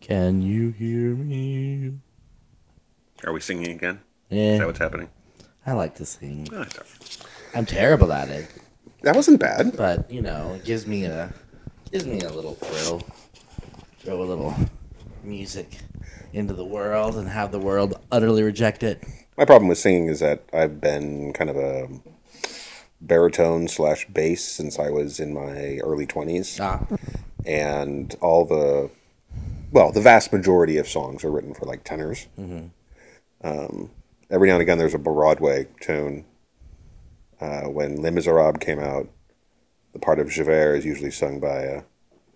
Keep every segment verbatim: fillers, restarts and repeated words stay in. Can you hear me? Are we singing again? Yeah. Is that what's happening? I like to sing. Oh, I'm terrible at it. That wasn't bad. But, you know, it gives me a gives me a little thrill. Throw a little music into the world and have the world utterly reject it. My problem with singing is that I've been kind of a baritone slash bass since I was in my early twenties. Ah. And all the, well, the vast majority of songs are written for, like, tenors. Mm-hmm. Um, every now and again there's a Broadway tune. Uh, when Les Misérables came out, the part of Javert is usually sung by a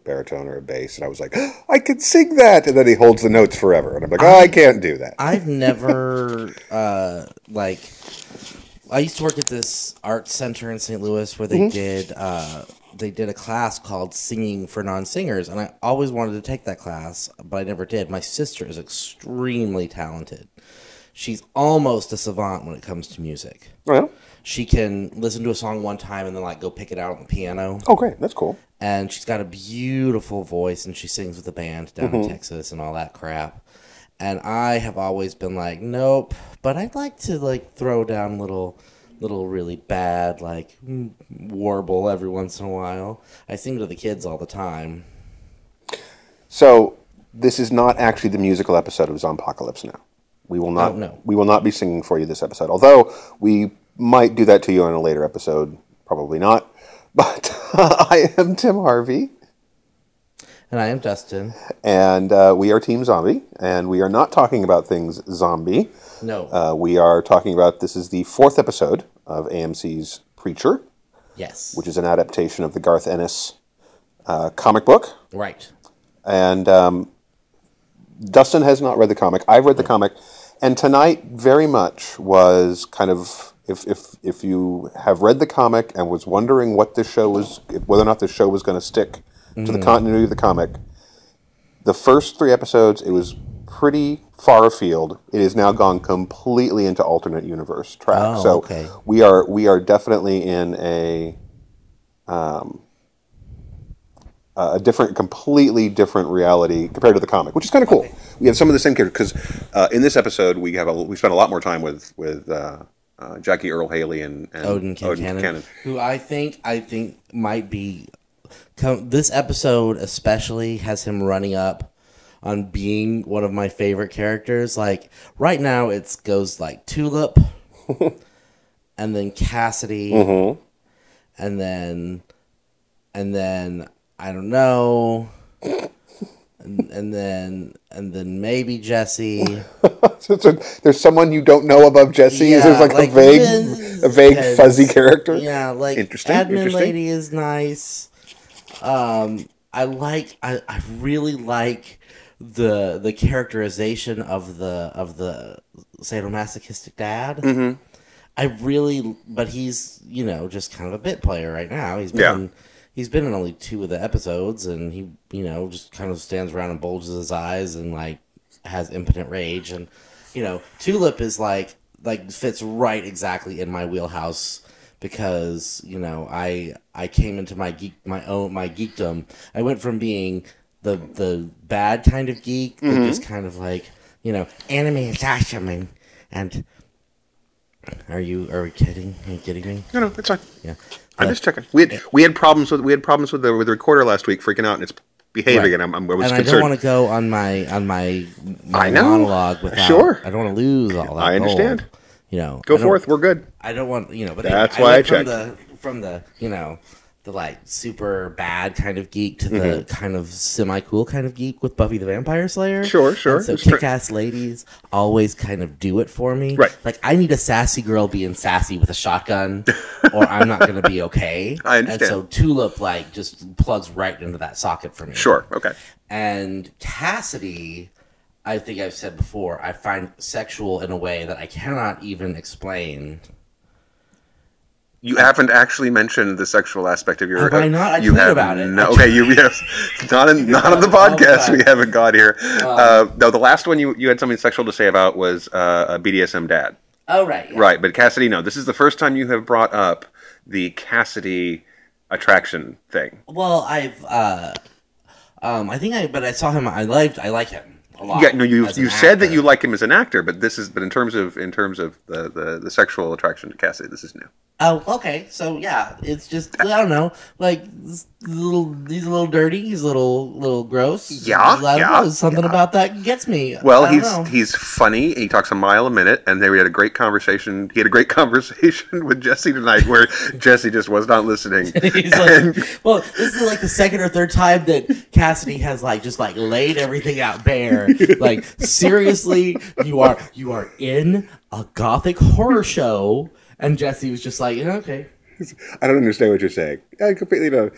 baritone or a bass, and I was like, oh, I can sing that! And then he holds the notes forever, and I'm like, oh, I, I can't do that. I've never, uh, like... I used to work at this art center in Saint Louis where they mm-hmm. did uh, they did a class called Singing for Non-Singers, and I always wanted to take that class, but I never did. My sister is extremely talented. She's almost a savant when it comes to music. Well, she can listen to a song one time and then like go pick it out on the piano. Oh, great. That's cool. And she's got a beautiful voice, and she sings with a band down mm-hmm. in Texas and all that crap. And I have always been like, nope, but I'd like to, like, throw down little, little really bad, like, warble every once in a while. I sing to the kids all the time. So, this is not actually the musical episode of Zombpocalypse Now. We will not, oh, no. we will not be singing for you this episode, although we might do that to you in a later episode. Probably not. But I am Tim Harvey. And I am Dustin. And uh, we are Team Zombie, and we are not talking about things zombie. No. Uh, we are talking about, this is the fourth episode of A M C's Preacher. Yes. Which is an adaptation of the Garth Ennis uh, comic book. Right. And um, Dustin has not read the comic. I've read the comic. And tonight very much was kind of... If if if you have read the comic and was wondering what this show was, whether or not this show was going to stick to mm. the continuity of the comic, the first three episodes, it was pretty far afield. It has now gone completely into alternate universe track. Oh, so okay. we are we are definitely in a um a different, completely different reality compared to the comic, which is kind of cool. Okay. We have some of the same characters because uh, in this episode we have a, we spent a lot more time with with. Uh, Uh, Jackie Earle Haley and, and Odin Quincannon, who I think I think might be come, this episode especially has him running up on being one of my favorite characters. Like right now, it goes like Tulip, and then Cassidy, mm-hmm. and then and then I don't know, and, and then. And then maybe Jesse. so, so there's someone you don't know above Jesse. Yeah, there's like, like a vague, a vague fuzzy character. Yeah, like interesting, admin interesting. Lady is nice. Um, I like. I, I really like the the characterization of the of the sadomasochistic dad. Mm-hmm. I really, but he's you know just kind of a bit player right now. He's been. Yeah. He's been in only two of the episodes, and he, you know, just kind of stands around and bulges his eyes and, like, has impotent rage. And, you know, Tulip is, like, like fits right exactly in my wheelhouse because, you know, I I came into my geek my own my geekdom. I went from being the the bad kind of geek mm-hmm. to just kind of, like, you know, anime is awesome and... and Are you are we kidding? Are you kidding me? No, no, it's fine. Yeah, I'm but, just checking. We had we had problems with we had problems with the with the recorder last week, freaking out, and it's behaving, right. and I'm, I'm I was and concerned. I don't want to go on my on my, my I know. monologue without. Sure, I don't want to lose all that. I understand. Gold. You know, go forth. We're good. I don't want you know, but that's I, I why I checked from the, from the you know the like super bad kind of geek to the mm-hmm. kind of semi cool kind of geek with Buffy the Vampire Slayer. Sure, sure. And so kick ass tr- ladies always kind of do it for me. Right. Like I need a sassy girl being sassy with a shotgun, or I'm not going to be okay. I understand. And so Tulip like just plugs right into that socket for me. Sure. Okay. And Cassidy I think I've said before, I find sexual in a way that I cannot even explain. You haven't actually mentioned the sexual aspect of your. Have I not? I you have about it. No, okay, you have not. In, not on the podcast. We haven't got here. Um, uh, no, the last one you, you had something sexual to say about was uh, a B D S M dad. Oh right. Yeah. Right, but Cassidy, no. This is the first time you have brought up the Cassidy attraction thing. Well, I've, uh, um, I think I, but I saw him. I liked. I like him. A lot. Yeah, no, you you said that you like him as an actor, but this is but in terms of in terms of the, the, the sexual attraction to Cassidy, this is new. Oh, okay. So yeah, it's just I don't know, like this little he's a little dirty, he's a little little gross. Yeah, little, yeah know, something yeah. about that gets me. Well, he's know. he's funny. He talks a mile a minute, and there we had a great conversation. He had a great conversation with Jesse tonight, where Jesse just was not listening. he's and, like, well, this is like the second or third time that Cassidy has like just like laid everything out bare. Like, seriously, you are you are in a gothic horror show, and Jesse was just like, yeah, okay. I don't understand what you're saying. I completely don't.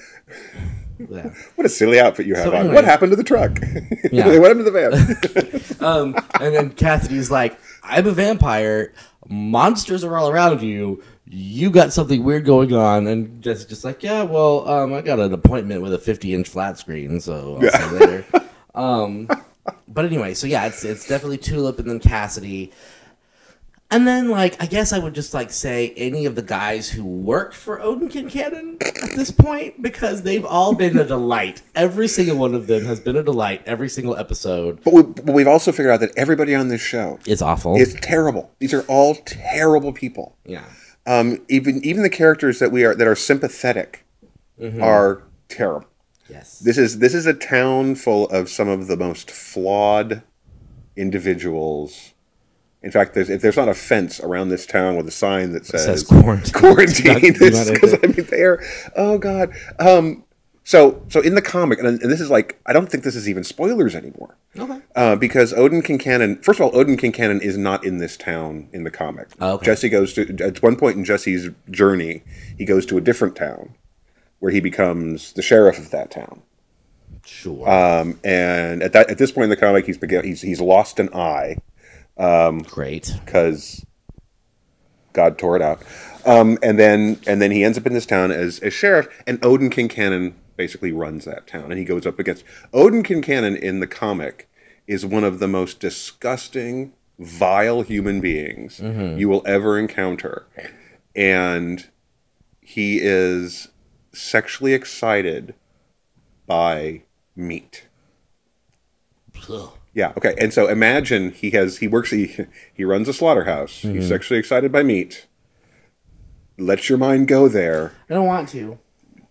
Yeah. What a silly outfit you have so anyway, on. What happened to the truck? Yeah. They went into the van. um, and then Cassidy's like, I'm a vampire. Monsters are all around you. You got something weird going on, and Jesse's just like, yeah, well, um, I got an appointment with a fifty-inch flat screen, so I'll yeah. see you later. Um... But anyway, so yeah, it's it's definitely Tulip and then Cassidy. And then, like, I guess I would just, like, say any of the guys who work for Odin Quincannon at this point, because they've all been a delight. Every single one of them has been a delight every single episode. But, we, but we've also figured out that everybody on this show is awful. It's terrible. These are all terrible people. Yeah. Um, even even the characters that we are that are sympathetic mm-hmm. are terrible. Yes. This is this is a town full of some of the most flawed individuals. In fact, there's, if there's not a fence around this town with a sign that says, says quarantine, quarantine, because I mean they're oh god. Um, so so in the comic, and, and this is like I don't think this is even spoilers anymore. Okay. Uh, because Odin Quincannon, first of all, Odin Quincannon is not in this town in the comic. Oh, okay. Jesse goes to at one point in Jesse's journey, he goes to a different town, where he becomes the sheriff of that town. Sure. Um, and at that, at this point in the comic, he's he's he's lost an eye. Um, Great. Because God tore it out. Um, and then and then he ends up in this town as a sheriff. And Odin Quincannon basically runs that town. And he goes up against Odin Quincannon in the comic is one of the most disgusting, vile human beings mm-hmm. you will ever encounter, and he is sexually excited by meat. Ugh. Yeah. Okay. And so imagine he has he works he he runs a slaughterhouse. Mm-hmm. He's sexually excited by meat. Let your mind go there. I don't want to.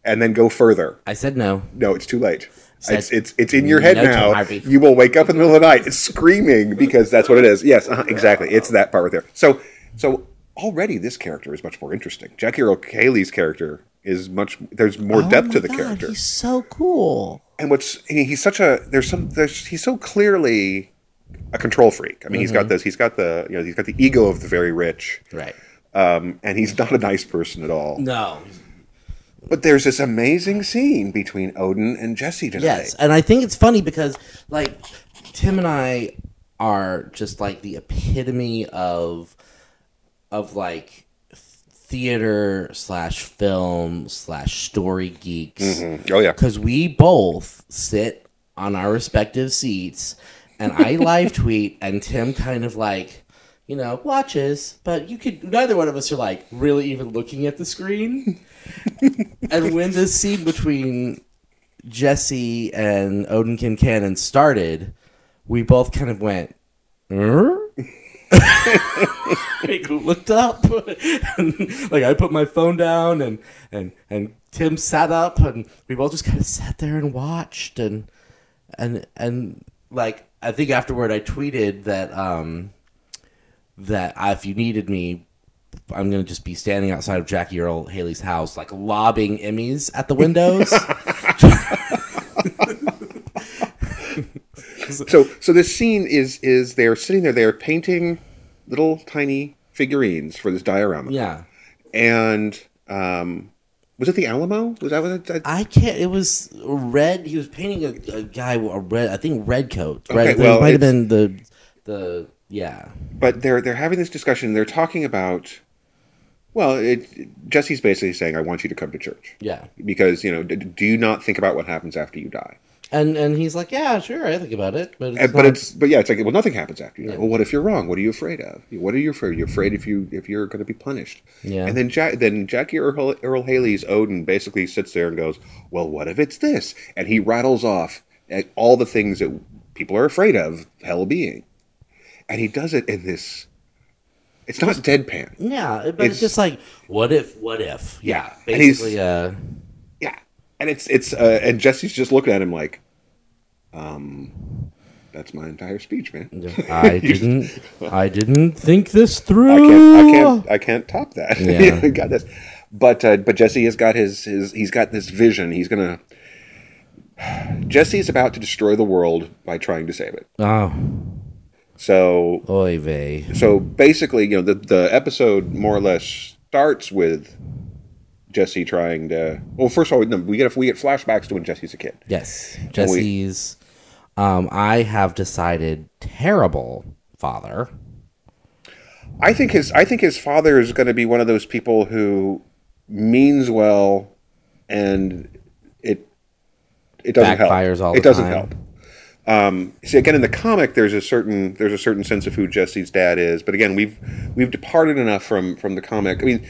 And then go further. I said no. No, it's too late. Said, it's it's it's in your head no now. You will wake up in the middle of the night screaming because that's what it is. Yes. Uh-huh, exactly. It's that part right there. So so already this character is much more interesting. Jackie Earle Haley's character. Is much there's more oh depth to the God, character. He's so cool, and what's he's such a there's some there's he's so clearly a control freak. I mean, mm-hmm. he's got this, he's got the you know, he's got the ego of the very rich, right? Um, and he's not a nice person at all. No, but there's this amazing scene between Odin and Jesse tonight. Yes, and I think it's funny because like Tim and I are just like the epitome of of like. Theater slash film slash story geeks. Mm-hmm. Oh yeah, because we both sit on our respective seats, and I live tweet, and Tim kind of like, you know, watches, but you could neither one of us are like really even looking at the screen. And when this scene between Jesse and Odin Quincannon started, we both kind of went. Er? I looked up and, like I put my phone down and, and and Tim sat up and we both just kind of sat there and watched and and and like I think afterward I tweeted that um that I, if you needed me I'm gonna just be standing outside of Jackie Earle Haley's house like lobbing Emmys at the windows. So, so this scene is is they're sitting there, they're painting little tiny figurines for this diorama. Yeah, and um, Was it the Alamo? Was that what I, I, I can't. It was red. He was painting a, a guy a red. I think red coat. Right? Okay, well, it might have been the the yeah. But they're they're having this discussion. They're talking about. Well, it, Jesse's basically saying, "I want you to come to church." Yeah. Because you know, d- do you not think about what happens after you die? And and he's like, "Yeah, sure, I think about it." But it's and, not... but it's but yeah, it's like, well, nothing happens after you die. Yeah. Well, what if you're wrong? What are you afraid of? What are you afraid? You're afraid if you if you're going to be punished. Yeah. And then ja- then Jackie Earle, Earle Haley's Odin basically sits there and goes, "Well, what if it's this?" And he rattles off at all the things that people are afraid of, hell being, and he does it in this. It's not it's, deadpan. Yeah, but it's, it's just like, what if? What if? Yeah, yeah. Basically. And he's, uh, yeah. And it's it's uh, and Jesse's just looking at him like, um, that's my entire speech, man. I didn't, I didn't think this through. I can't, I can't, I can't top that. Yeah, I got this. But uh, but Jesse has got his, his he's got this vision. He's gonna. Jesse is about to destroy the world by trying to save it. Oh. So. Oy vey. So basically, you know, the the episode more or less starts with. Jesse trying to well, first of all, no, we get we get flashbacks to when Jesse's a kid. Yes, Jesse's. We, um, I have decided terrible father. I think his I think his father is going to be one of those people who means well, and it it doesn't backfires help. All the it doesn't time. help. Um, see, again, in the comic, there's a certain there's a certain sense of who Jesse's dad is, but again, we've we've departed enough from from the comic. I mean.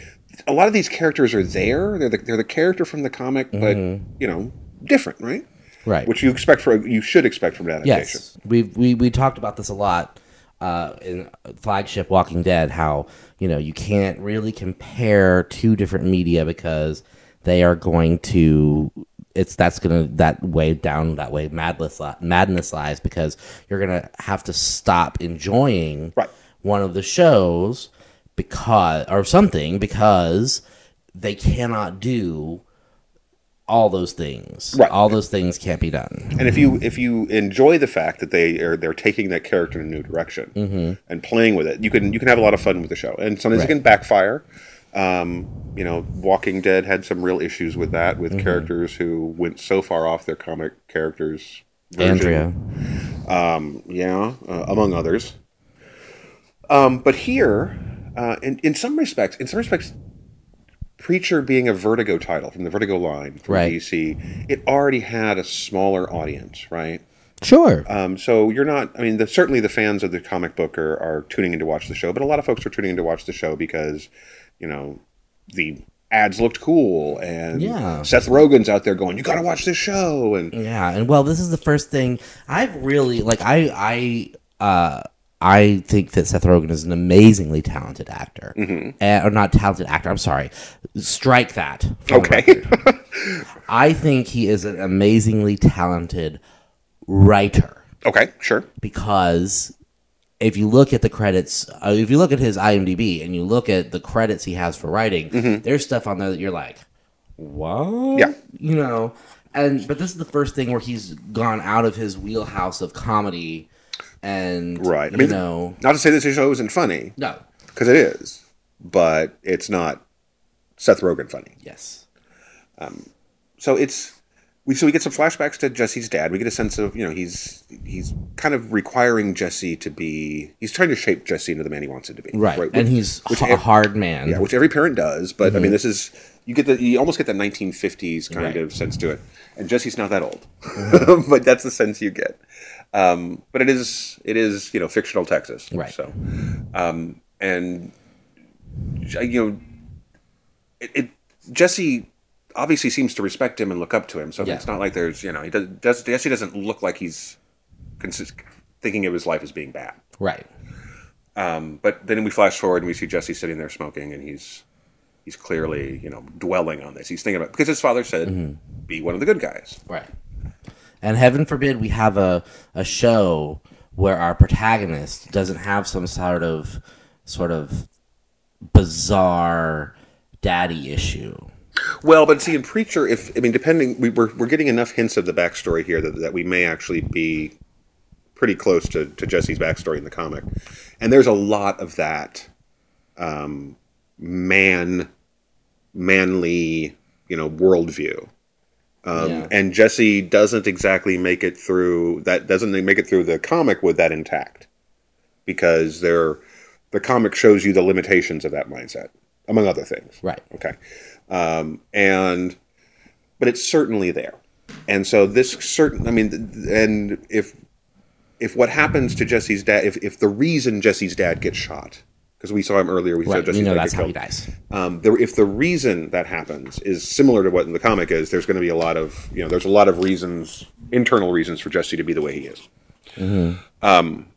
A lot of these characters are there. They're the, they're the character from the comic, but mm-hmm. you know, different, right? Right. Which you expect for you should expect from an adaptation. Yes, we we we talked about this a lot uh, in flagship Walking Dead. How you know you can't really compare two different media because they are going to it's that's gonna that way down that way madness madness lies because you're gonna have to stop enjoying right. one of the shows. Because or something because they cannot do all those things. Right. All those things can't be done. And if you if you enjoy the fact that they are they're taking that character in a new direction mm-hmm. and playing with it, you can you can have a lot of fun with the show. And sometimes right. it can backfire. Um, you know, Walking Dead had some real issues with that, with mm-hmm. characters who went so far off their comic characters. Andrea, um, yeah, uh, among others. Um, but here. Uh, in, in some respects, in some respects, Preacher being a Vertigo title from the Vertigo line from right. D C, it already had a smaller audience, right? Sure. Um, so you're not, I mean, the, certainly the fans of the comic book are, are tuning in to watch the show, but a lot of folks are tuning in to watch the show because, you know, the ads looked cool and yeah. Seth Rogen's out there going, you got to watch this show. And yeah, and well, this is the first thing I've really, like, I, I, uh, I think that Seth Rogen is an amazingly talented actor. Mm-hmm. Uh, or not talented actor, I'm sorry. Strike that. Okay. I think he is an amazingly talented writer. Okay, sure. Because if you look at the credits, uh, if you look at his IMDb and you look at the credits he has for writing, mm-hmm. there's stuff on there that you're like, what? Yeah. You know? And but this is the first thing where he's gone out of his wheelhouse of comedy. And, right. I mean, you know, not to say this show isn't funny. No. Because it is. But it's not Seth Rogen funny. Yes. Um, so it's, we, so we get some flashbacks to Jesse's dad. We get a sense of, you know, he's, he's kind of requiring Jesse to be, he's trying to shape Jesse into the man he wants him to be. Right. right? Which, and he's which, a hard man. Yeah, which every parent does. But mm-hmm. I mean, this is, you get the, you almost get the nineteen fifties kind right. of sense to it. And Jesse's not that old. Mm-hmm. But that's the sense you get. Um, but it is, it is, you know, fictional Texas. Right. So, um, and, you know, it, it, Jesse obviously seems to respect him and look up to him. So yeah. it's not like there's, you know, he does, does, Jesse doesn't look like he's consist- thinking of his life as being bad. Right. Um, but then we flash forward and we see Jesse sitting there smoking and he's, he's clearly, you know, dwelling on this. He's thinking about, because his father said, mm-hmm. be one of the good guys. Right. And heaven forbid we have a, a show where our protagonist doesn't have some sort of sort of bizarre daddy issue. Well, but see, in Preacher, if I mean, depending, we, we're we're getting enough hints of the backstory here that that we may actually be pretty close to, to Jesse's backstory in the comic, and there's a lot of that um, man manly you know, worldview. Um, yeah. And Jesse doesn't exactly make it through that. Doesn't make it through the comic with that intact, because they're, the comic shows you the limitations of that mindset, among other things. Right. Okay. Um, and but it's certainly there. And so this certain, I mean, and if if what happens to Jesse's dad, if if the reason Jesse's dad gets shot, because we saw him earlier, we right. saw Jesse's we know dad that's get how killed. He dies. Um, the, if the reason that happens is similar to what in the comic is, there's going to be a lot of, you know, there's a lot of reasons, internal reasons for Jesse to be the way he is. Mm-hmm. Um,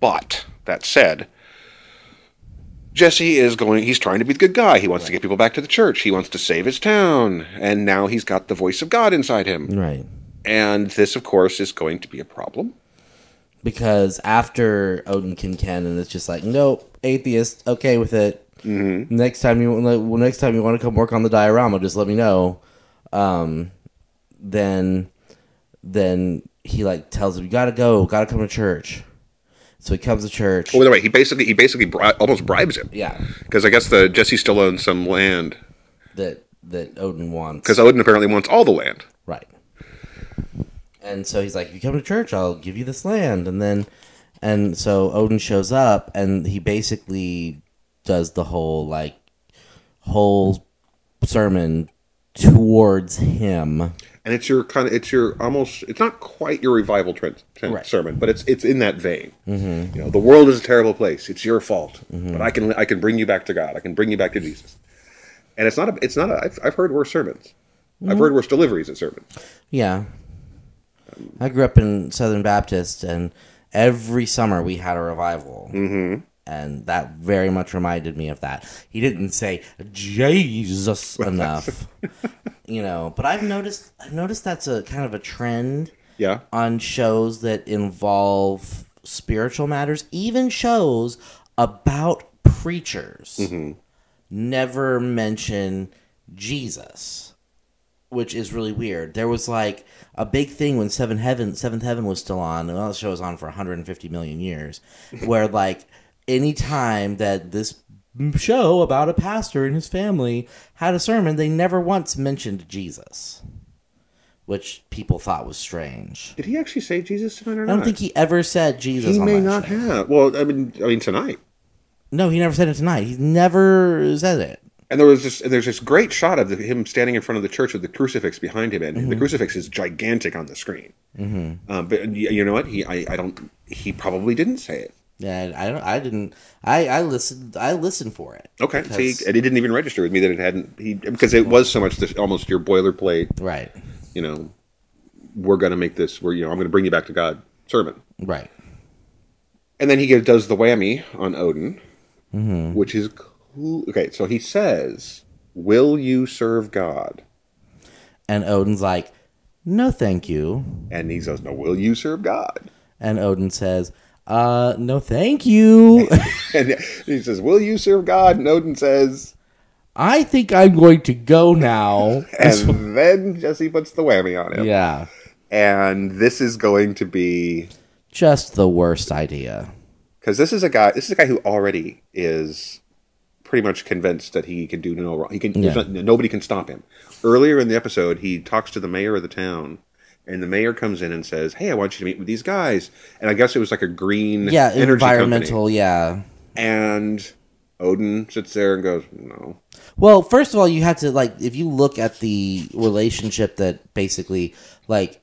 but that said, Jesse is going, he's trying to be the good guy. He wants right. to get people back to the church. He wants to save his town. And now he's got the voice of God inside him. Right. And this, of course, is going to be a problem. Because after Odin Quincannon, it's just like, nope, atheist, okay with it. Mm-hmm. Next time you well, next time you want to come work on the diorama, just let me know. Um, then, then he like tells him, you gotta go, gotta come to church. So he comes to church. Oh, by the way, he basically he basically bri- almost bribes him. Yeah, because I guess the Jesse still owns some land that that Odin wants. Because Odin apparently wants all the land. Right. And so he's like, "If you come to church, I'll give you this land." And then, and so Odin shows up, and he basically does the whole like whole sermon towards him. And it's your kind of, it's your almost, it's not quite your revival trend, trend right. sermon, but it's it's in that vein. Mm-hmm. You know, the world is a terrible place. It's your fault, mm-hmm. but I can I can bring you back to God. I can bring you back to Jesus. And it's not a it's not a. I've, I've heard worse sermons. Mm-hmm. I've heard worse deliveries at sermons. Yeah, um, I grew up in Southern Baptist, and every summer we had a revival. Mm-hmm. And that very much reminded me of that. He didn't say Jesus enough, you know. But I've noticed, I've noticed that's a kind of a trend, yeah, on shows that involve spiritual matters. Even shows about preachers mm-hmm. never mention Jesus, which is really weird. There was like a big thing when Seventh Heaven, Seventh Heaven was still on. Well, the show was on for one hundred fifty million years, where like. Any time that this show about a pastor and his family had a sermon, they never once mentioned Jesus, which people thought was strange. Did he actually say Jesus tonight or not? I don't not? think he ever said Jesus. He on may not show. have. Well, I mean, I mean tonight. No, he never said it tonight. He never said it. And there was this. And there's this great shot of him standing in front of the church with the crucifix behind him, and mm-hmm. the crucifix is gigantic on the screen. Mm-hmm. Um, but you know what? He, I, I don't. He probably didn't say it. Yeah, I don't. I didn't. I, I listened. I listened for it. Okay, because, see, and it didn't even register with me that it hadn't. He, because it was so much this, almost your boilerplate. Right. You know, we're gonna make this. We're you know, I'm gonna bring you back to God sermon. Right. And then he does the whammy on Odin, mm-hmm. which is cool. Okay. So he says, "Will you serve God?" And Odin's like, "No, thank you." And he says, "No, will you serve God?" And Odin says. Uh, no, thank you. And he says, "Will you serve God?" And Odin says, "I think I'm going to go now." And then Jesse puts the whammy on him. Yeah. And this is going to be just the worst idea. Because this is a guy. This is a guy who already is pretty much convinced that he can do no wrong. He can. Yeah. Not, nobody can stop him. Earlier in the episode, he talks to the mayor of the town. And the mayor comes in and says, "Hey, I want you to meet with these guys." And I guess it was like a green yeah, energy environmental, company. Yeah. And Odin sits there and goes, "No." Well, first of all, you have to, like, if you look at the relationship that basically, like,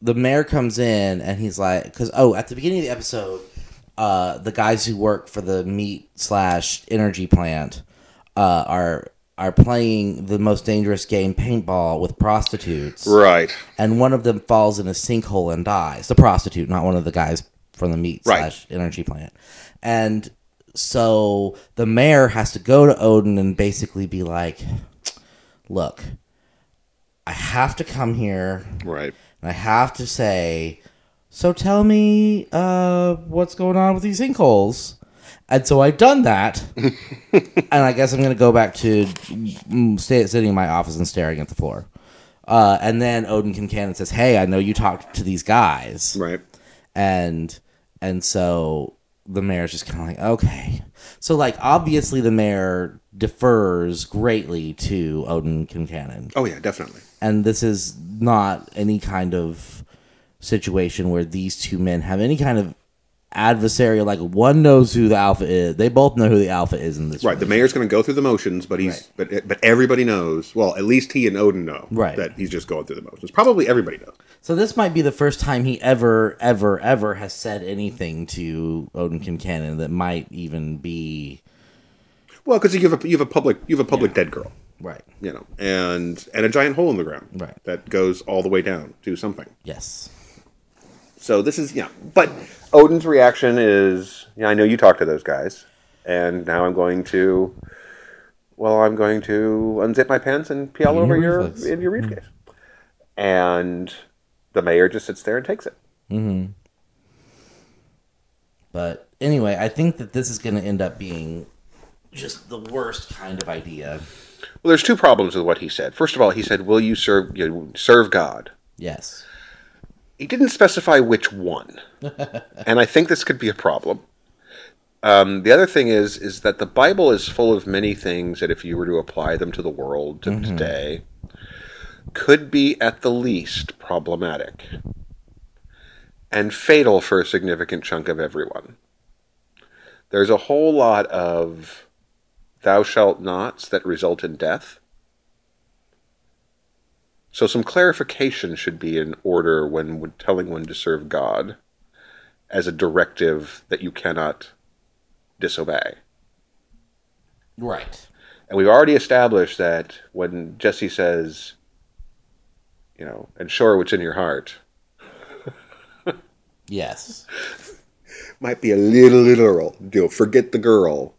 the mayor comes in and he's like, because, oh, at the beginning of the episode, uh, the guys who work for the meat slash energy plant uh, are... are playing the most dangerous game, paintball, with prostitutes. Right. And one of them falls in a sinkhole and dies. The prostitute, not one of the guys from the meat right. slash energy plant. And so the mayor has to go to Odin and basically be like, "Look, I have to come here. Right. And I have to say, so tell me uh, what's going on with these sinkholes. And so I've done that, and I guess I'm going to go back to stay, sitting in my office and staring at the floor." Uh, and then Odin Quincannon says, "Hey, I know you talked to these guys." Right. And and so the mayor's just kind of like, okay. So, like, obviously the mayor defers greatly to Odin Quincannon. Oh, yeah, definitely. And this is not any kind of situation where these two men have any kind of adversarial, like, one knows who the alpha is. They both know who the alpha is in this. Right, the mayor's going to go through the motions, but he's right. but but everybody knows, well, at least he and Odin know right. that he's just going through the motions. Probably everybody knows. So this might be the first time he ever, ever, ever has said anything to Odin Quincannon that might even be... Well, because you have a you have a public you have a public yeah. dead girl, right? You know, and and a giant hole in the ground, right? That goes all the way down to something. Yes. So this is yeah, but Odin's reaction is yeah. I know you talked to those guys, and now I'm going to, well, I'm going to unzip my pants and pee all over your in your briefcase. Mm-hmm. And the mayor just sits there and takes it. Mm-hmm. But anyway, I think that this is going to end up being just the worst kind of idea. Well, there's two problems with what he said. First of all, he said, "Will you serve you serve God?" Yes. He didn't specify which one, and I think this could be a problem. Um, the other thing is is that the Bible is full of many things that, if you were to apply them to the world to mm-hmm. today, could be at the least problematic and fatal for a significant chunk of everyone. There's a whole lot of thou shalt nots that result in death. So some clarification should be in order when telling one to serve God as a directive that you cannot disobey. Right. And we've already established that when Jesse says, you know, ensure what's in your heart. Yes. Might be a little literal. You know, forget the girl.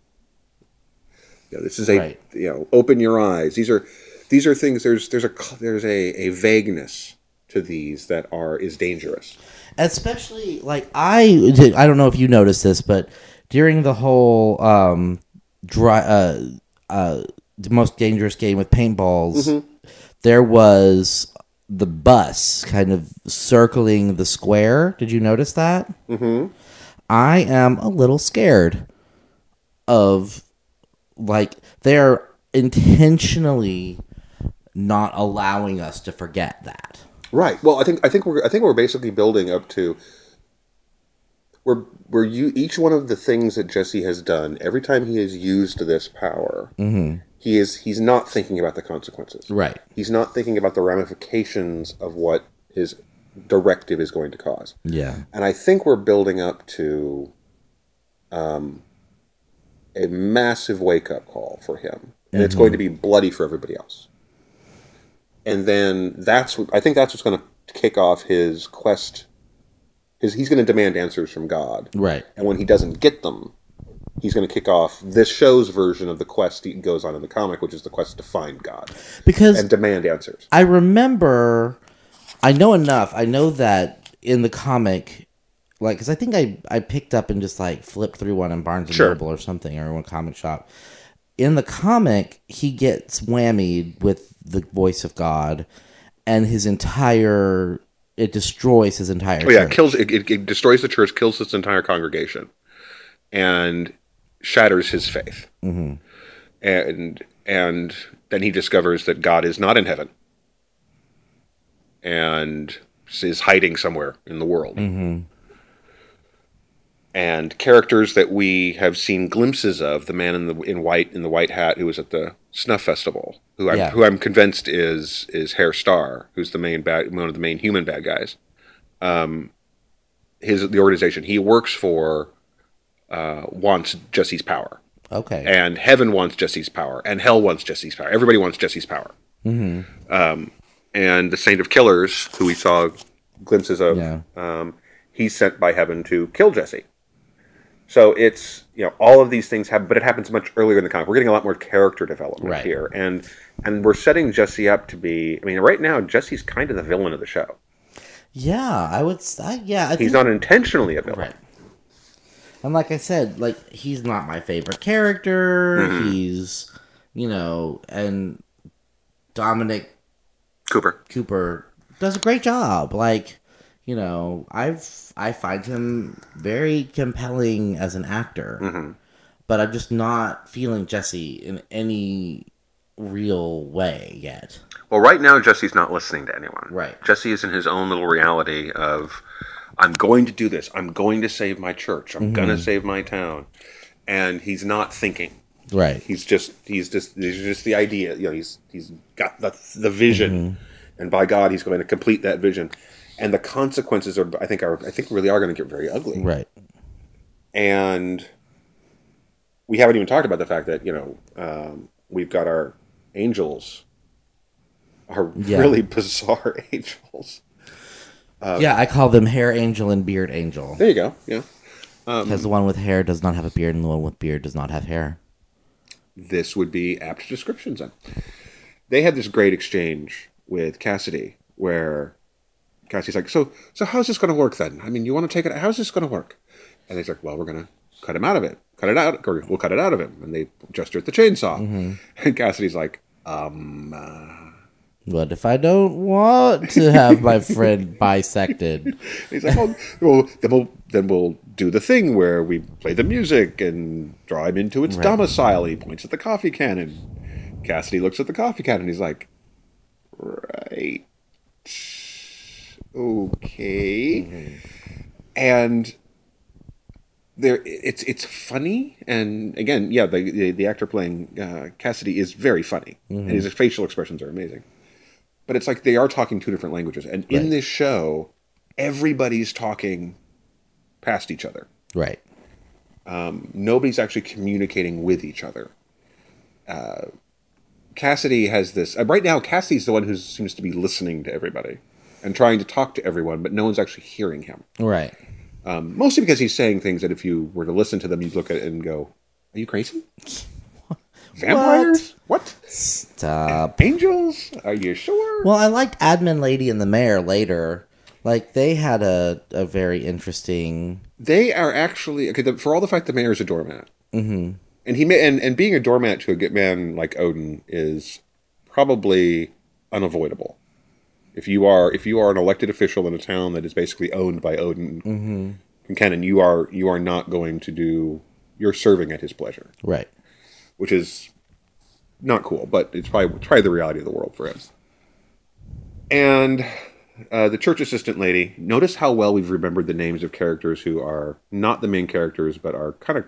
You know, this is a, right. you know, open your eyes. These are... These are things. There's there's a there's a, a vagueness to these that are is dangerous. Especially like I I don't know if you noticed this, but during the whole um, dry uh, uh, the most dangerous game with paintballs, mm-hmm. there was the bus kind of circling the square. Did you notice that? Mm-hmm. I am a little scared of like they are intentionally not allowing us to forget that. Right. Well, I think I think we're I think we're basically building up to we're we're you each one of the things that Jesse has done, every time he has used this power, mm-hmm. he is he's not thinking about the consequences. Right. He's not thinking about the ramifications of what his directive is going to cause. Yeah. And I think we're building up to um a massive wake up call for him. And mm-hmm. it's going to be bloody for everybody else. And then that's what I think that's what's going to kick off his quest. His, he's going to demand answers from God. Right. And when he doesn't get them, he's going to kick off this show's version of the quest that goes on in the comic, which is the quest to find God. Because and demand answers. I remember, I know enough. I know that in the comic, like, because I think I, I picked up and just like flipped through one in Barnes and sure. Noble or something or one comic shop. In the comic, he gets whammied with the voice of God, and his entire... It destroys his entire church. Oh, yeah, it, kills, it, it destroys the church, kills its entire congregation, and shatters his faith. Mm-hmm. And and then he discovers that God is not in heaven, and is hiding somewhere in the world. Mm-hmm. And characters that we have seen glimpses of, the man in the in white in the white hat who was at the snuff festival, who I'm yeah. who I'm convinced is is Herr Starr, who's the main bad, one of the main human bad guys. Um, his the organization he works for uh, wants Jesse's power. Okay. And heaven wants Jesse's power, and hell wants Jesse's power. Everybody wants Jesse's power. Mm-hmm. Um, and the Saint of Killers, who we saw glimpses of, yeah. um, he's sent by heaven to kill Jesse. So it's, you know, all of these things happen, but it happens much earlier in the comic. We're getting a lot more character development right. here. And and we're setting Jesse up to be, I mean, right now, Jesse's kind of the villain of the show. Yeah, I would, I, yeah. I he's think, not intentionally a villain. Right. And like I said, like, he's not my favorite character. Mm-hmm. He's, you know, and Dominic Cooper. Cooper does a great job. Like, you know, I've I find him very compelling as an actor, mm-hmm. but I'm just not feeling Jesse in any real way yet. Well, right now Jesse's not listening to anyone. Right, Jesse is in his own little reality of, I'm going to do this. I'm going to save my church. I'm mm-hmm. going to save my town, and he's not thinking. Right, he's just he's just he's just the idea. You know, he's he's got the the vision, mm-hmm. and by God, he's going to complete that vision. And the consequences are, I think, are I think really are going to get very ugly. Right, and we haven't even talked about the fact that you know um, we've got our angels, our yeah. really bizarre angels. Um, yeah, I call them hair angel and beard angel. There you go. Yeah, because um, the one with hair does not have a beard, and the one with beard does not have hair. This would be apt descriptions. They had this great exchange with Cassidy where Cassidy's like, so so how's this going to work then? I mean, you want to take it? How's this going to work? And he's like, well, we're going to cut him out of it. Cut it out, or we'll cut it out of him. And they gesture at the chainsaw. Mm-hmm. And Cassidy's like, um... Uh... What if I don't want to have my friend bisected? He's like, well, well, then we'll then we'll do the thing where we play the music and draw him into its right. domicile. He points at the coffee cannon. Cassidy looks at the coffee cannon. He's like, right, okay, mm-hmm. and there it's it's funny. And again, yeah, the the, the actor playing uh, Cassidy is very funny, mm-hmm. and his facial expressions are amazing. But it's like they are talking two different languages. And right. in this show, everybody's talking past each other. Right. Um, nobody's actually communicating with each other. Uh, Cassidy has this... Uh, right now, Cassidy's the one who seems to be listening to everybody and trying to talk to everyone, but no one's actually hearing him. Right. Um, mostly because he's saying things that if you were to listen to them, you'd look at it and go, are you crazy? Vampires? What? what? Stop. Angels? Are you sure? Well, I liked Admin Lady and the Mayor later. Like, they had a, a very interesting... They are actually... okay. The, for all the fact the Mayor is a doormat. Mm-hmm. And, he may, and, and being a doormat to a good man like Odin is probably unavoidable. If you are if you are an elected official in a town that is basically owned by Odin mm-hmm. Quincannon, you are you are not going to do... You're serving at his pleasure. Right. Which is not cool, but it's probably, probably the reality of the world for him. And uh, the church assistant lady, notice how well we've remembered the names of characters who are not the main characters, but are kind of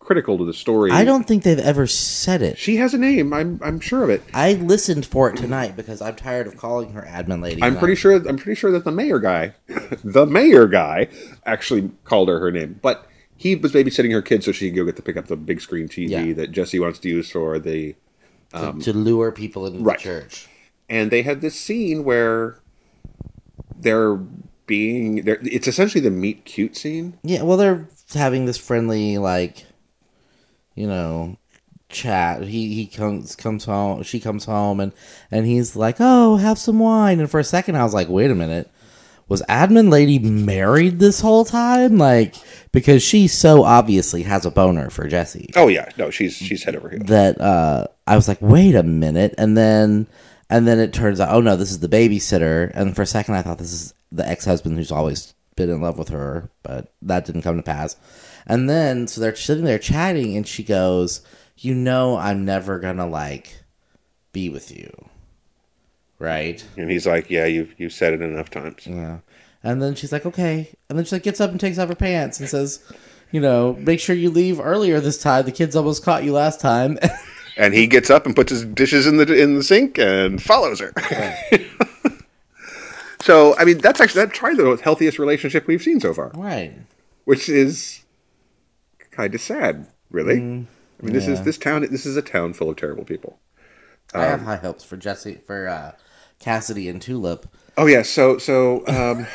critical to the story. I don't think they've ever said it. She has a name. I'm I'm sure of it. I listened for it tonight because I'm tired of calling her admin lady. I'm pretty sure I'm pretty sure that the mayor guy, the mayor guy, actually called her her name, but... He was babysitting her kids so she could go get to pick up the big screen T V yeah. that Jesse wants to use for the... Um, to, to lure people into right. the church. And they had this scene where they're being... They're, it's essentially the meet cute scene. Yeah, well, they're having this friendly, like, you know, chat. He he comes comes home, she comes home, and, and he's like, oh, have some wine. And for a second, I was like, wait a minute. Was Admin Lady married this whole time? Like, because she so obviously has a boner for Jesse. Oh yeah, no, she's she's head over heels. That uh, I was like, wait a minute, and then and then it turns out, oh no, this is the babysitter. And for a second, I thought this is the ex-husband who's always been in love with her, but that didn't come to pass. And then so they're sitting there chatting, and she goes, "You know, I'm never gonna like be with you." Right. And he's like, yeah, you've, you've said it enough times. Yeah. And then she's like, okay. And then she like gets up and takes off her pants and says, you know, make sure you leave earlier this time. The kids almost caught you last time. And he gets up and puts his dishes in the in the sink and follows her. Right. So, I mean, that's actually, that's probably the healthiest relationship we've seen so far. Right. Which is kind of sad, really. Mm, I mean, yeah. this is this town. This is a town full of terrible people. Um, I have high hopes for Jesse, for... Uh, Cassidy and Tulip. Oh yeah, so so um,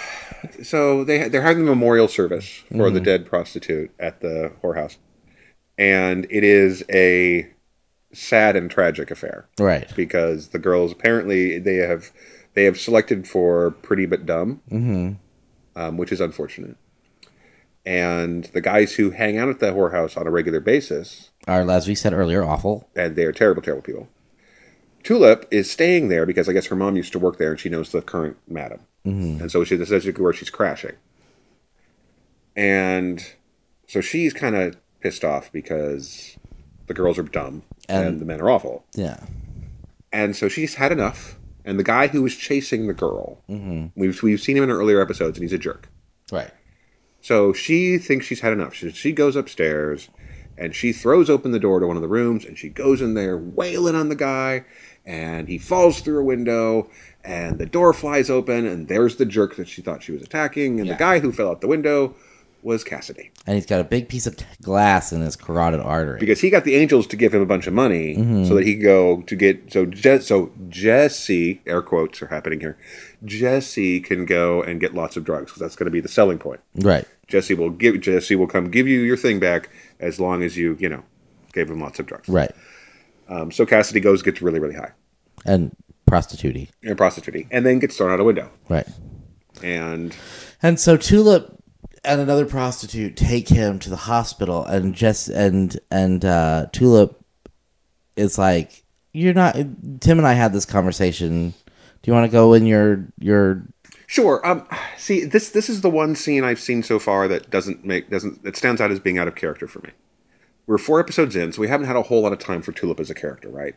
so they they're having a memorial service for mm. the dead prostitute at the whorehouse, and it is a sad and tragic affair, right? Because the girls apparently they have they have selected for pretty but dumb, mm-hmm. um, which is unfortunate. And the guys who hang out at the whorehouse on a regular basis are, as we said earlier, awful, and they are terrible, terrible people. Tulip is staying there because I guess her mom used to work there and she knows the current madam. Mm-hmm. And so she says where she's crashing. And so she's kind of pissed off because the girls are dumb and, and the men are awful. Yeah. And so she's had enough. And the guy who was chasing the girl, mm-hmm. we've we've seen him in earlier episodes, and he's a jerk. Right. So she thinks she's had enough. She, she goes upstairs, and she throws open the door to one of the rooms, and she goes in there wailing on the guy, and he falls through a window, and the door flies open, and there's the jerk that she thought she was attacking, and yeah. the guy who fell out the window was Cassidy. And he's got a big piece of glass in his carotid artery. Because he got the angels to give him a bunch of money mm-hmm. so that he could go to get... So, Je- so Jesse, air quotes are happening here, Jesse can go and get lots of drugs because that's going to be the selling point. Right. Jesse will give. Jesse will come give you your thing back as long as you, you know, gave him lots of drugs. Right. Um, so Cassidy goes, gets really, really high. And prostitute-y. And prostitute-y. And then gets thrown out a window. Right. And... And so Tulip... and another prostitute take him to the hospital, and just and and uh, Tulip is like, "You're not." Tim and I had this conversation. Do you want to go in your your? Sure. Um. See, this this is the one scene I've seen so far that doesn't make doesn't that stands out as being out of character for me. We're four episodes in, so we haven't had a whole lot of time for Tulip as a character, right?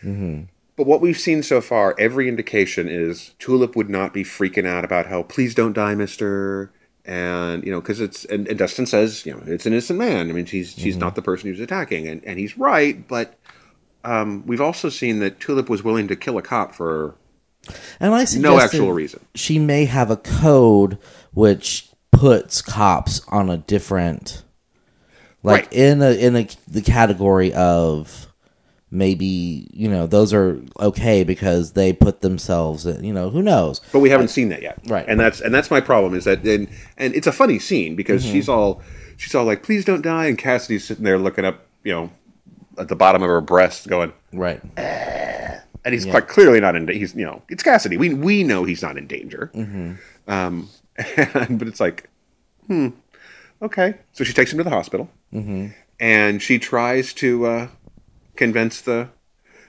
Mm-hmm. But what we've seen so far, every indication is Tulip would not be freaking out about how please don't die, Mister. And, you know, because it's, and, and Dustin says, you know, it's an innocent man. I mean, she's, she's mm-hmm. not the person who's attacking. And, and he's right, but um, we've also seen that Tulip was willing to kill a cop for and I no actual reason. She may have a code which puts cops on a different, like right. in a in a, the category of maybe, you know, those are okay because they put themselves in, you know, who knows. But we haven't like, seen that yet. Right. And that's and that's my problem is that, and, and it's a funny scene because mm-hmm. she's all, she's all like, please don't die. And Cassidy's sitting there looking up, you know, at the bottom of her breast going. Right. Eh. And he's yeah. quite clearly not in, he's, you know, it's Cassidy. We we know he's not in danger. Mm-hmm. Um, and, but it's like, hmm, okay. So she takes him to the hospital mm-hmm. and she tries to, uh, convince the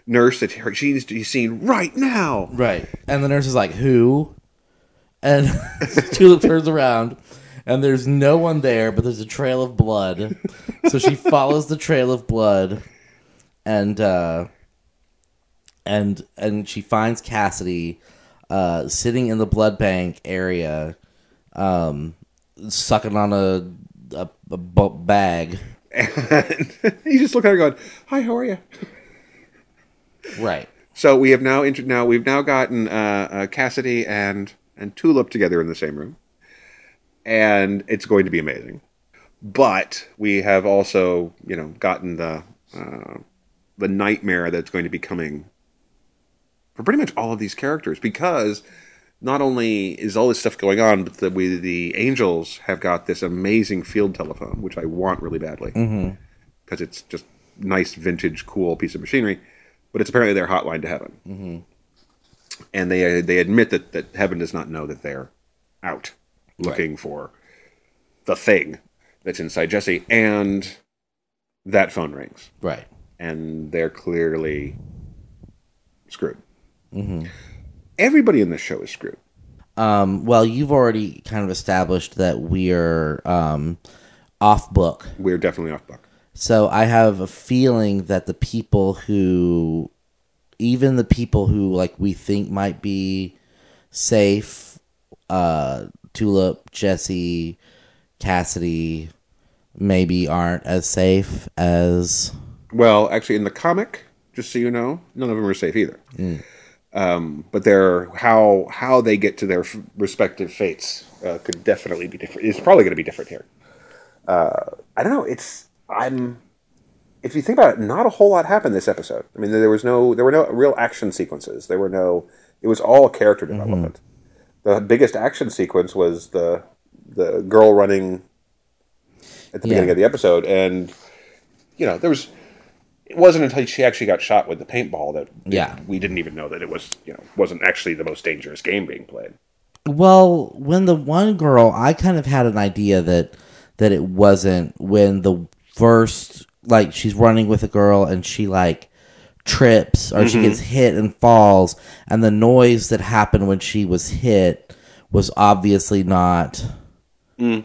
nurse that her, she needs to be seen right now. Right. And the nurse is like, who? And Tulip turns around, and there's no one there, but there's a trail of blood. So she follows the trail of blood, and uh, and and she finds Cassidy uh, sitting in the blood bank area, um, sucking on a, a, a bag. And you just look at her going, hi, how are you? Right. So we have now inter- now we've now gotten uh, uh, Cassidy and, and Tulip together in the same room. And it's going to be amazing. But we have also, you know, gotten the uh, the nightmare that's going to be coming for pretty much all of these characters. Because not only is all this stuff going on, but the, we, the angels have got this amazing field telephone, which I want really badly. Because mm-hmm. it's just nice, vintage, cool piece of machinery. But it's apparently their hotline to heaven. Mm-hmm. And they they admit that, that heaven does not know that they're out looking right. for the thing that's inside Jesse. And that phone rings. Right. And they're clearly screwed. Mm-hmm. Everybody in this show is screwed. Um, well, you've already kind of established that we're um, off book. We're definitely off book. So I have a feeling that the people who, even the people who like we think might be safe, uh, Tulip, Jesse, Cassidy, maybe aren't as safe as... Well, actually, in the comic, just so you know, none of them are safe either. Mm. Um, but their how how they get to their f- respective fates uh, could definitely be different. It's probably going to be different here. Uh, I don't know. It's I'm if you think about it, not a whole lot happened this episode. I mean, there was no there were no real action sequences. There were no. It was all character development. Mm-hmm. The biggest action sequence was the the girl running at the yeah. beginning of the episode, and you know there was. It wasn't until she actually got shot with the paintball that yeah. we didn't even know that it was, you know, wasn't actually the most dangerous game being played. Well, when the one girl, I kind of had an idea that that it wasn't when the first, like, she's running with a girl and she, like, trips or mm-hmm. she gets hit and falls, and the noise that happened when she was hit was obviously not mm.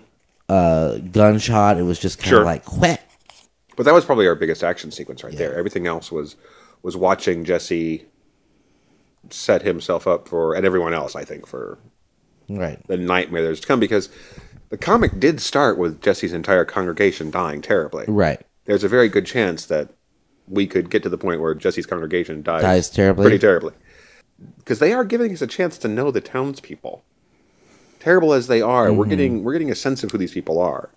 uh, gunshot. It was just kind of sure. like whack. But that was probably our biggest action sequence right yeah. there. Everything else was was watching Jesse set himself up for, and everyone else, I think, for right. the nightmare that's to come, because the comic did start with Jesse's entire congregation dying terribly. Right. There's a very good chance that we could get to the point where Jesse's congregation dies, dies terribly. Pretty terribly. Because they are giving us a chance to know the townspeople. Terrible as they are, mm-hmm. we're getting we're getting a sense of who these people are.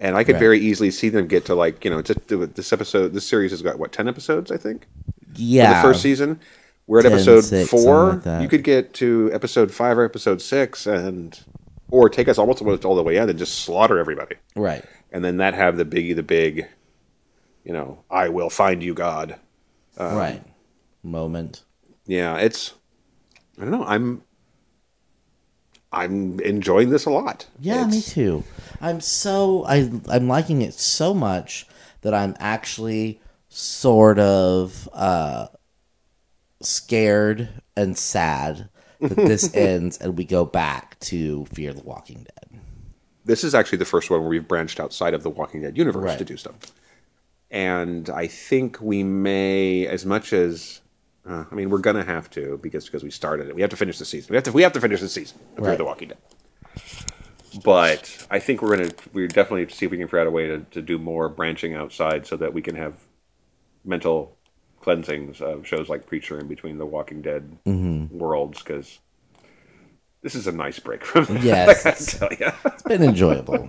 And I could right. very easily see them get to, like, you know, just this episode, this series has got, what, ten episodes, I think? Yeah. For the first season. We're at ten, episode six, four. Like you could get to episode five or episode six, and or take us almost all the way in and just slaughter everybody. Right. And then that have the biggie, the big, you know, I will find you, God. Um, right. Moment. Yeah, it's, I don't know, I'm... I'm enjoying this a lot. Yeah, it's... me too. I'm so I I'm liking it so much that I'm actually sort of uh, scared and sad that this ends and we go back to Fear the Walking Dead. This is actually the first one where we've branched outside of the Walking Dead universe right. to do stuff, and I think we may, as much as. Uh, I mean, we're gonna have to because because we started it. We have to finish the season. We have to we have to finish the season of right. The Walking Dead. But I think we're gonna we definitely have to see if we can figure out a way to, to do more branching outside so that we can have mental cleansings of shows like Preacher in between the Walking Dead mm-hmm. worlds, because this is a nice break from that. Yes, I gotta tell you. It's been enjoyable.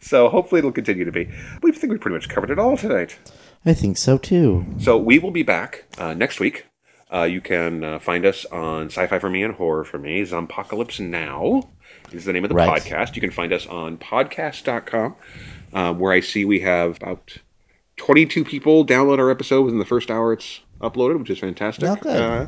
So hopefully it'll continue to be. We think we pretty much covered it all tonight. I think so, too. So we will be back uh, next week. Uh, you can uh, find us on Sci-Fi for Me and Horror for Me. Zombpocalypse Now is the name of the right. podcast. You can find us on podcast dot com, uh, where I see we have about twenty-two people download our episode within the first hour it's uploaded, which is fantastic. Not good. Uh,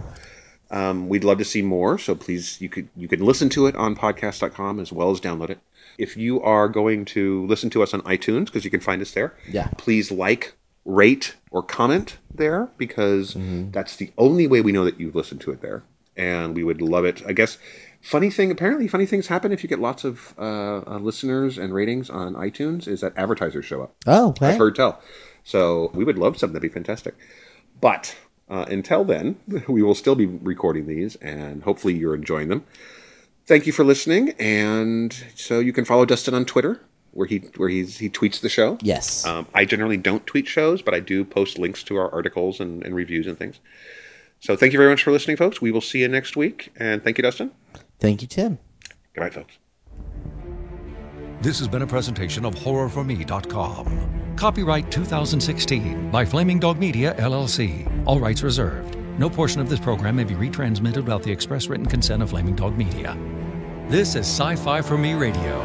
um, we'd love to see more, so please, you could you can listen to it on podcast dot com as well as download it. If you are going to listen to us on iTunes, because you can find us there, yeah. please like, rate, or comment there, because mm-hmm. that's the only way we know that you've listened to it there, and we would love it. I guess funny thing, apparently funny things happen if you get lots of uh, uh, listeners and ratings on iTunes, is that advertisers show up. Oh, okay. I've heard tell. So we would love something. That'd be fantastic. But uh, until then, we will still be recording these, and hopefully you're enjoying them. Thank you for listening, and so you can follow Dustin on Twitter, where he where he's, he tweets the show. Yes. Um, I generally don't tweet shows, but I do post links to our articles and, and reviews and things. So thank you very much for listening, folks. We will see you next week. And thank you, Dustin. Thank you, Tim. Good night, folks. This has been a presentation of horror for me dot com. Copyright two thousand sixteen by Flaming Dog Media, L L C. All rights reserved. No portion of this program may be retransmitted without the express written consent of Flaming Dog Media. This is Sci-Fi for Me Radio.